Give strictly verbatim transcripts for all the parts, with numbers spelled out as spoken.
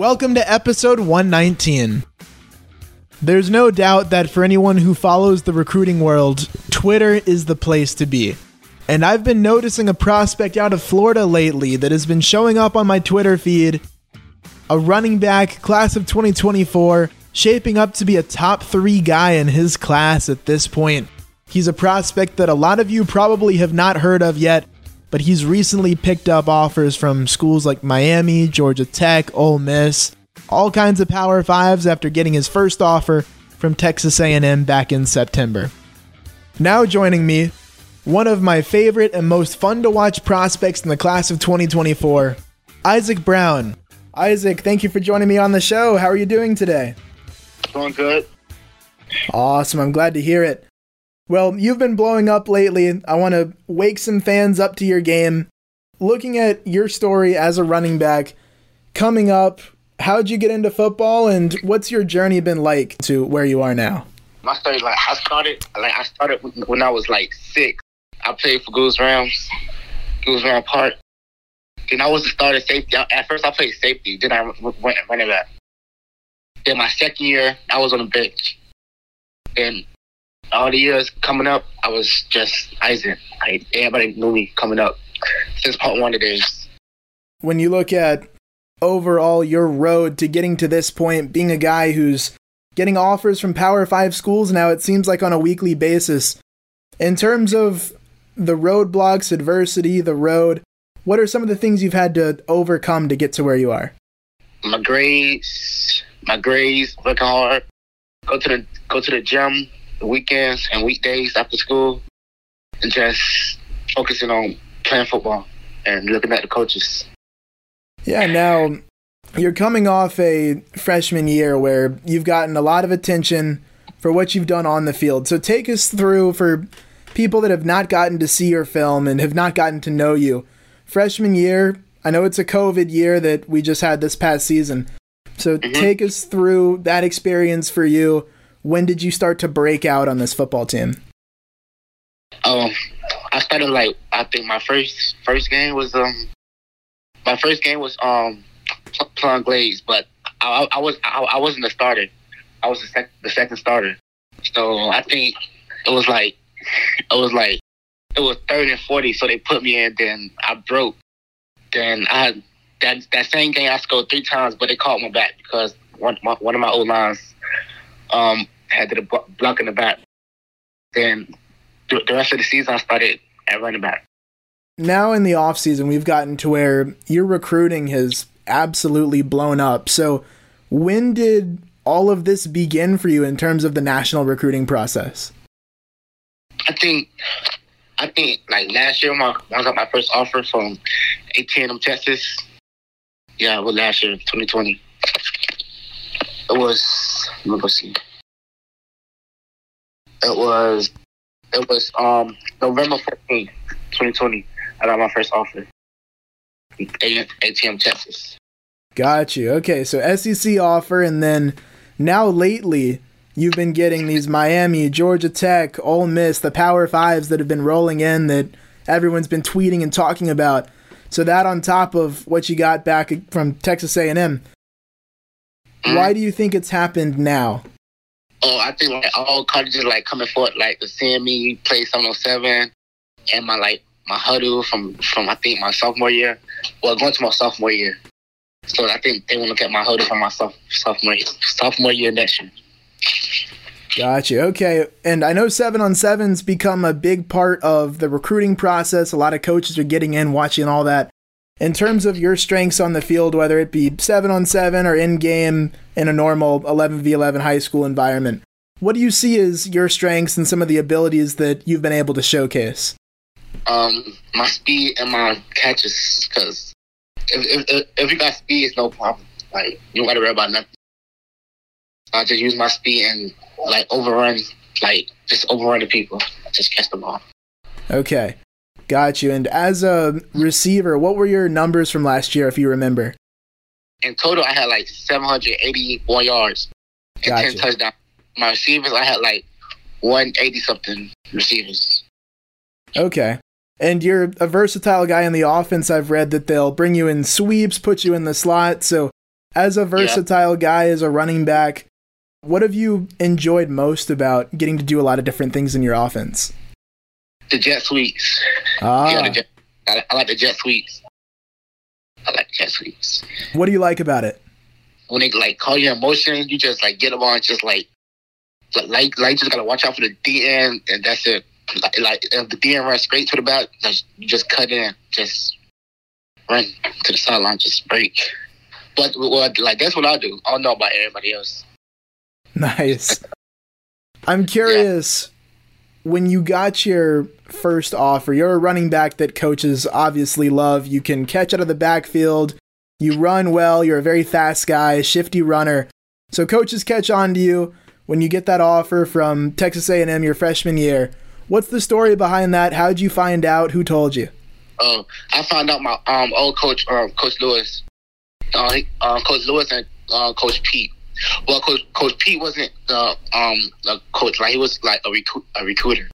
Welcome to episode one nineteen. There's no doubt that for anyone who follows the recruiting world, Twitter is the place to be. And I've been noticing a prospect out of Florida lately that has been showing up on my Twitter feed. A running back, class of twenty twenty-four, shaping up to be a top three guy in his class at this point. He's a prospect that a lot of you probably have not heard of yet, but he's recently picked up offers from schools like Miami, Georgia Tech, Ole Miss, all kinds of Power Fives after getting his first offer from Texas A and M back in September. Now joining me, one of my favorite and most fun to watch prospects in the class of twenty twenty-four, Isaac Brown. Isaac, thank you for joining me on the show. How are you doing today? Doing good. Awesome. I'm glad to hear it. Well, you've been blowing up lately. I want to wake some fans up to your game. Looking at your story as a running back, coming up, how'd you get into football, and what's your journey been like to where you are now? My story, like I started, like I started when I was like six. I played for Goose Rams, Goose Ram Park. Then I was a starter safety. At first, I played safety. Then I went running back. Then my second year, I was on the bench, and all the years coming up, I was just Isaac. I, everybody knew me coming up since part one of days. When you look at overall your road to getting to this point, being a guy who's getting offers from Power Five schools now, it seems like on a weekly basis, in terms of the roadblocks, adversity, the road, what are some of the things you've had to overcome to get to where you are? My grades, my grades, working hard, go to the go to the gym. Weekends and weekdays after school, and just focusing on playing football and looking at the coaches. Yeah, now you're coming off a freshman year where you've gotten a lot of attention for what you've done on the field. So take us through, for people that have not gotten to see your film and have not gotten to know you, freshman year, I know it's a COVID year that we just had this past season. So mm-hmm. Take us through that experience for you. When did you start to break out on this football team? Um, I started like I think my first first game was um my first game was um Pahokee Glades, but I, I was I, I wasn't the starter. I was the, sec- the second starter. So I think it was like it was like it was third and forty. So they put me in. Then I broke. Then I had that that same game I scored three times, but they called me back because one my, one of my old lines. Um, had the block in the back. Then th- the rest of the season, I started at running back. Now in the offseason, we've gotten to where your recruiting has absolutely blown up. So when did all of this begin for you in terms of the national recruiting process? I think I think like last year, my, I got my first offer from A and M Texas. Yeah, it was last year, twenty twenty. It was, let me go see. It was, it was um, November fourteenth, twenty twenty. I got my first offer. A and M Texas. Got you. Okay, so S E C offer, and then now lately you've been getting these Miami, Georgia Tech, Ole Miss, the Power Fives that have been rolling in that everyone's been tweeting and talking about. So that on top of what you got back from Texas A and M. Why do you think it's happened now? Oh, I think like all colleges like coming forward, like seeing me play seven oh seven and my like my huddle from, from I think my sophomore year. Well, going to my sophomore year, so I think they want to look at my huddle from my so- sophomore year, sophomore year next year. Gotcha. Okay, and I know seven on seven's become a big part of the recruiting process. A lot of coaches are getting in, watching all that. In terms of your strengths on the field, whether it be seven on seven or in-game in a normal eleven v eleven high school environment, what do you see as your strengths and some of the abilities that you've been able to showcase? Um, my speed and my catches, because if, if, if you got speed, it's no problem. Like, you don't got to worry about nothing. I just use my speed and, like, overrun, like, just overrun the people. Just catch the ball. Okay. Got you. And as a receiver, what were your numbers from last year, if you remember? In total, I had like seven hundred eighty-one yards and Got ten you. touchdowns. My receivers, I had like one hundred eighty-something receivers. Okay. And you're a versatile guy in the offense. I've read that they'll bring you in sweeps, put you in the slot. So As a versatile yeah. guy, as a running back, what have you enjoyed most about getting to do a lot of different things in your offense? The jet sweeps. Ah. Yeah, the jet, I, I like the jet sweeps. I like jet sweeps. What do you like about it? When they like call you in motion, you just like get them on, just like like like just gotta watch out for the D N, and that's it. Like, like if the D N runs straight to the back, just, you just cut in, just run to the sideline, just break. But well, like that's what I do. I don't know about everybody else. Nice. I'm curious. Yeah. When you got your first offer, you're a running back that coaches obviously love. You can catch out of the backfield. You run well. You're a very fast guy, shifty runner. So coaches catch on to you when you get that offer from Texas A and M your freshman year. What's the story behind that? How did you find out? Who told you? Oh, uh, I found out my um, old coach, um, Coach Lewis. Uh, he, uh, Coach Lewis and uh, Coach Pete. Well, Coach, Coach Pete wasn't the um the coach, like he was like a recruit a recruiter.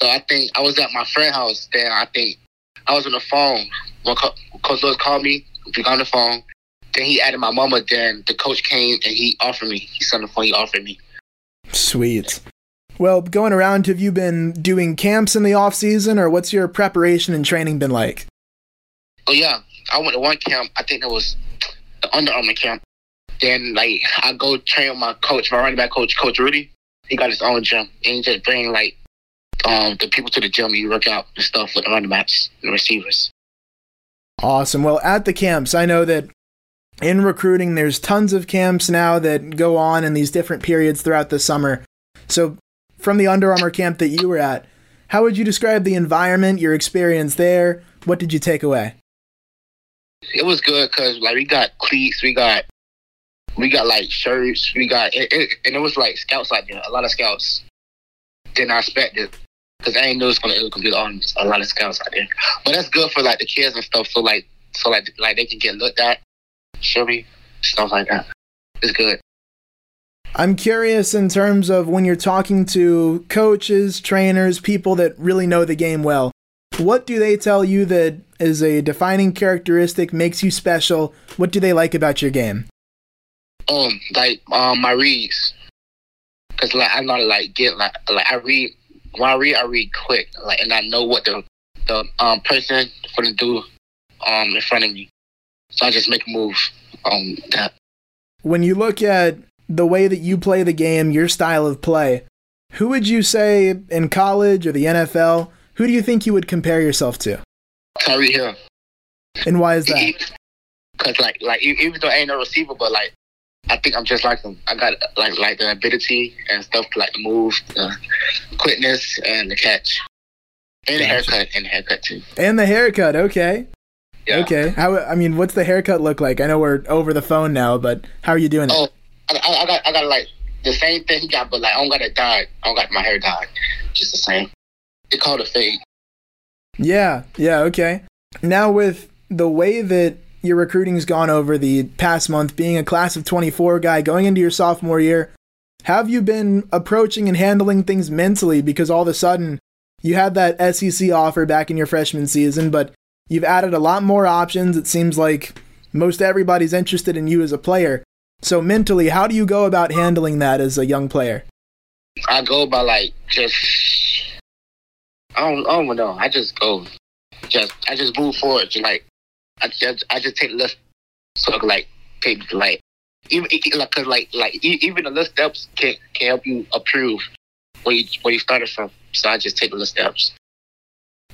So I think I was at my friend's house there. I think I was on the phone when Co- Coach Lewis called me. We got on the phone. Then he added my mama. Then the coach came and he offered me. He sent the phone. He offered me. Sweet. Well, going around, have you been doing camps in the off season, or what's your preparation and training been like? Oh yeah, I went to one camp. I think that was the Under Armour camp. Then, like, I go train with my coach, my running back coach, Coach Rudy. He got his own gym. And he just bring, like, um, the people to the gym. You work out and stuff with the running backs and receivers. Awesome. Well, at the camps, I know that in recruiting, there's tons of camps now that go on in these different periods throughout the summer. So from the Under Armour camp that you were at, how would you describe the environment, your experience there? What did you take away? It was good because, like, we got cleats, we got We got, like, shirts. We got... It, it, and it was, like, scouts out there. A lot of scouts. Didn't expect it. Because I didn't know it was going to be on a lot of scouts out there. But that's good for, like, the kids and stuff. So, like, so like, like they can get looked at. Show me. Stuff like that. It's good. I'm curious in terms of when you're talking to coaches, trainers, people that really know the game well. What do they tell you that is a defining characteristic, makes you special? What do they like about your game? Um, like um, my reads, cause like I know to like get like like I read when I read I read quick, like, and I know what the the um person for the dude um in front of me, so I just make a move on that. When you look at the way that you play the game, your style of play, who would you say in college or the N F L? Who do you think you would compare yourself to? Tyree Hill. And why is that? Cause like like even though I ain't no receiver, but like. I think I'm just like them. I got like like the ability and stuff, like the move, the quickness, and the catch, and the haircut, and the haircut too. And the haircut, okay, yeah. okay. How I mean, what's the haircut look like? I know we're over the phone now, but how are you doing? Oh, I, I, I got I got like the same thing he got, but like I don't got it dyed. I don't got my hair dyed. Just the same. They call it a fade. Yeah, yeah, okay. Now with the way that your recruiting's gone over the past month, being a class of twenty-four guy going into your sophomore year, have you been approaching and handling things mentally? Because all of a sudden you had that S E C offer back in your freshman season, but you've added a lot more options. It seems like most everybody's interested in you as a player. So mentally, how do you go about handling that as a young player? I go by like, just, I don't, I don't know. I just go, just, I just move forward. Just like, I just I just take the list, so I can like take like even like cause like like even the little steps can can help you improve where you where you started from. So I just take the little steps.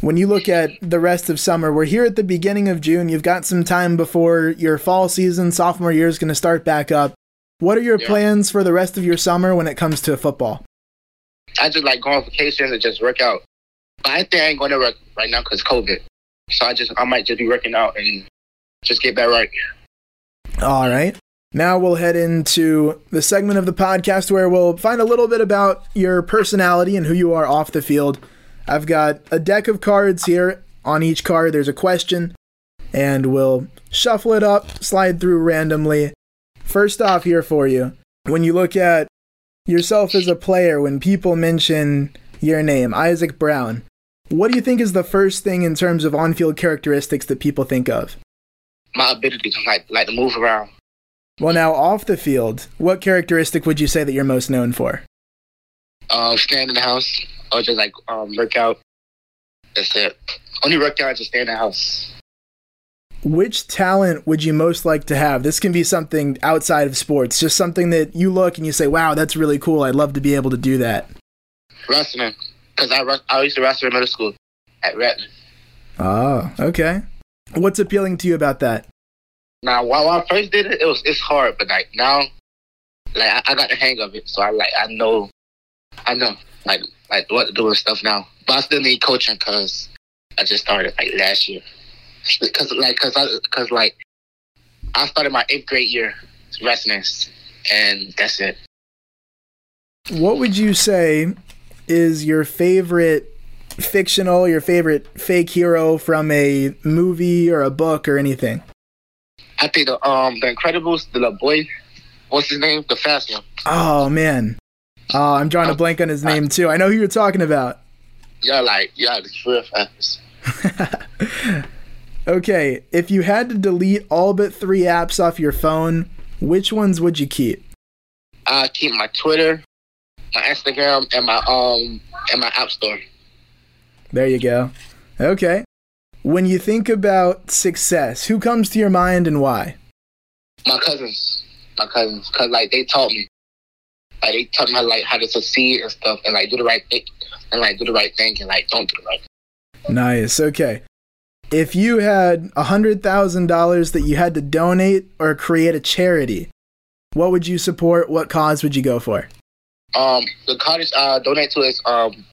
When you look at the rest of summer, we're here at the beginning of June. You've got some time before your fall season. Sophomore year is going to start back up. What are your yeah. plans for the rest of your summer when it comes to football? I just like go on vacations and just work out. But I think I ain't going to work right now because COVID. So I just, I might just be working out and just get that right. All right. Now we'll head into the segment of the podcast where we'll find a little bit about your personality and who you are off the field. I've got a deck of cards here. On each card, there's a question, and we'll shuffle it up, slide through randomly. First off here for you, when you look at yourself as a player, when people mention your name, Isaac Brown, what do you think is the first thing in terms of on-field characteristics that people think of? My ability to like, like to move around, Well, now off the field, what characteristic would you say that you're most known for? Uh, staying in the house, or just like um, work out. That's it. Only workout is to stay in the house. Which talent would you most like to have? This can be something outside of sports, just something that you look and you say, wow, that's really cool. I'd love to be able to do that. Wrestling, because I, I used to wrestle in middle school at Redmond. Oh, okay. What's appealing to you about that? Now, while I first did it, it was it's hard, but like now, like I, I got the hang of it, so I like I know, I know like like what to do and stuff now. But I still need coaching because I just started like last year, because like because I because like I started my eighth grade year wrestling, and that's it. What would you say is your favorite fictional, your favorite fake hero from a movie or a book or anything? I think the um the Incredibles, the little boy, what's his name, the fast one. Oh man, oh I'm drawing um, a blank on his name I, too. I know who you're talking about. Yeah, like yeah, it's real fast. Okay, if you had to delete all but three apps off your phone, which ones would you keep? I keep my Twitter, my Instagram, and my um and my App Store. There you go. Okay. When you think about success, who comes to your mind and why? My cousins. My cousins. Because, like, they taught me. Like, they taught me, like, how to succeed and stuff and, like, do the right thing. And, like, do the right thing and, like, don't do the right thing. Nice. Okay. If you had one hundred thousand dollars that you had to donate or create a charity, what would you support? What cause would you go for? Um, the cause I donate to is... um.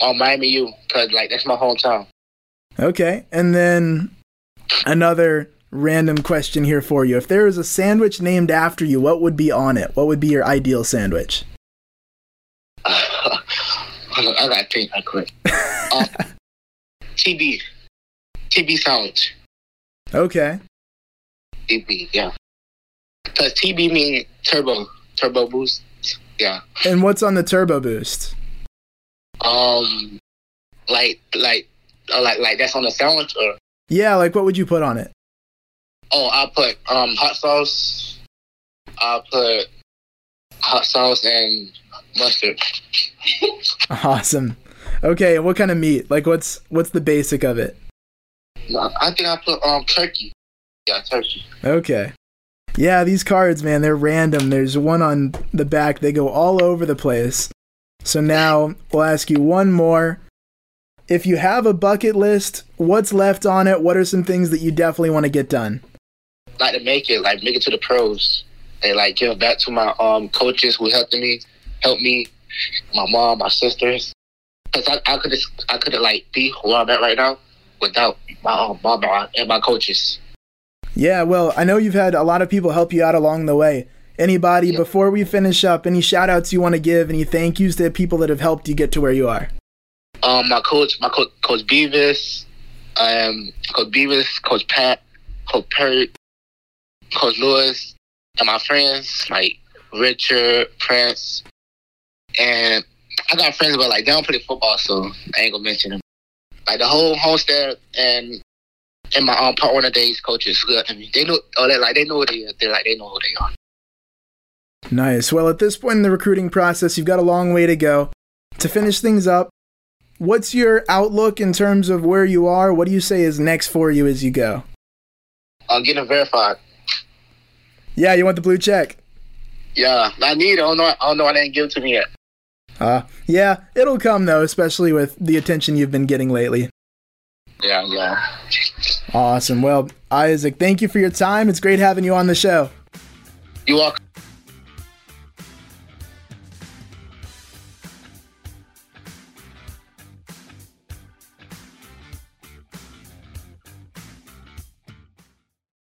on Miami U, because, like, that's my hometown. Okay, and then another random question here for you. If there was a sandwich named after you, what would be on it? What would be your ideal sandwich? Uh, I got to think right quick. Uh, T B. T B sandwich. Okay. T B, yeah. Because T B means turbo. Turbo boost, yeah. And what's on the turbo boost? Um, like, like, like, like that's on the sandwich, or yeah, like, what would you put on it? Oh, I put um hot sauce. I put hot sauce and mustard. Awesome. Okay, and what kind of meat? Like, what's what's the basic of it? I think I put um turkey. Yeah, turkey. Okay. Yeah, these cards, man, they're random. There's one on the back. They go all over the place. So now we'll ask you one more. If you have a bucket list, what's left on it? What are some things that you definitely want to get done? Like to make it, like make it to the pros. And like give back to my um coaches who helped me, helped me, my mom, my sisters. Cause I, I could I couldn't like be who I'm at right now without my um, mom and my coaches. Yeah, well, I know you've had a lot of people help you out along the way. Anybody, before we finish up, any shout-outs you want to give, any thank yous to people that have helped you get to where you are? Um, my coach, my co- Coach Beavis, um, Coach Beavis, Coach Pat, Coach Perry, Coach Lewis, and my friends, like Richard, Prince, and I got friends, but like they don't play football, so I ain't gonna mention them. Like the whole Homestead and and my um, part one of days coaches, I mean, they know, or they like they know what they, they like they know who they are. Nice. Well, at this point in the recruiting process, you've got a long way to go. To finish things up, what's your outlook in terms of where you are? What do you say is next for you as you go? I'm getting verified. Yeah, you want the blue check? Yeah, I need it. I don't know. I don't know. I didn't give it to me yet. Uh, yeah, it'll come, though, especially with the attention you've been getting lately. Yeah, yeah. Awesome. Well, Isaac, thank you for your time. It's great having you on the show. You're welcome.